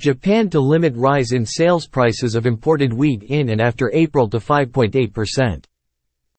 Japan to limit rise in sales prices of imported wheat in and after April to 5.8%.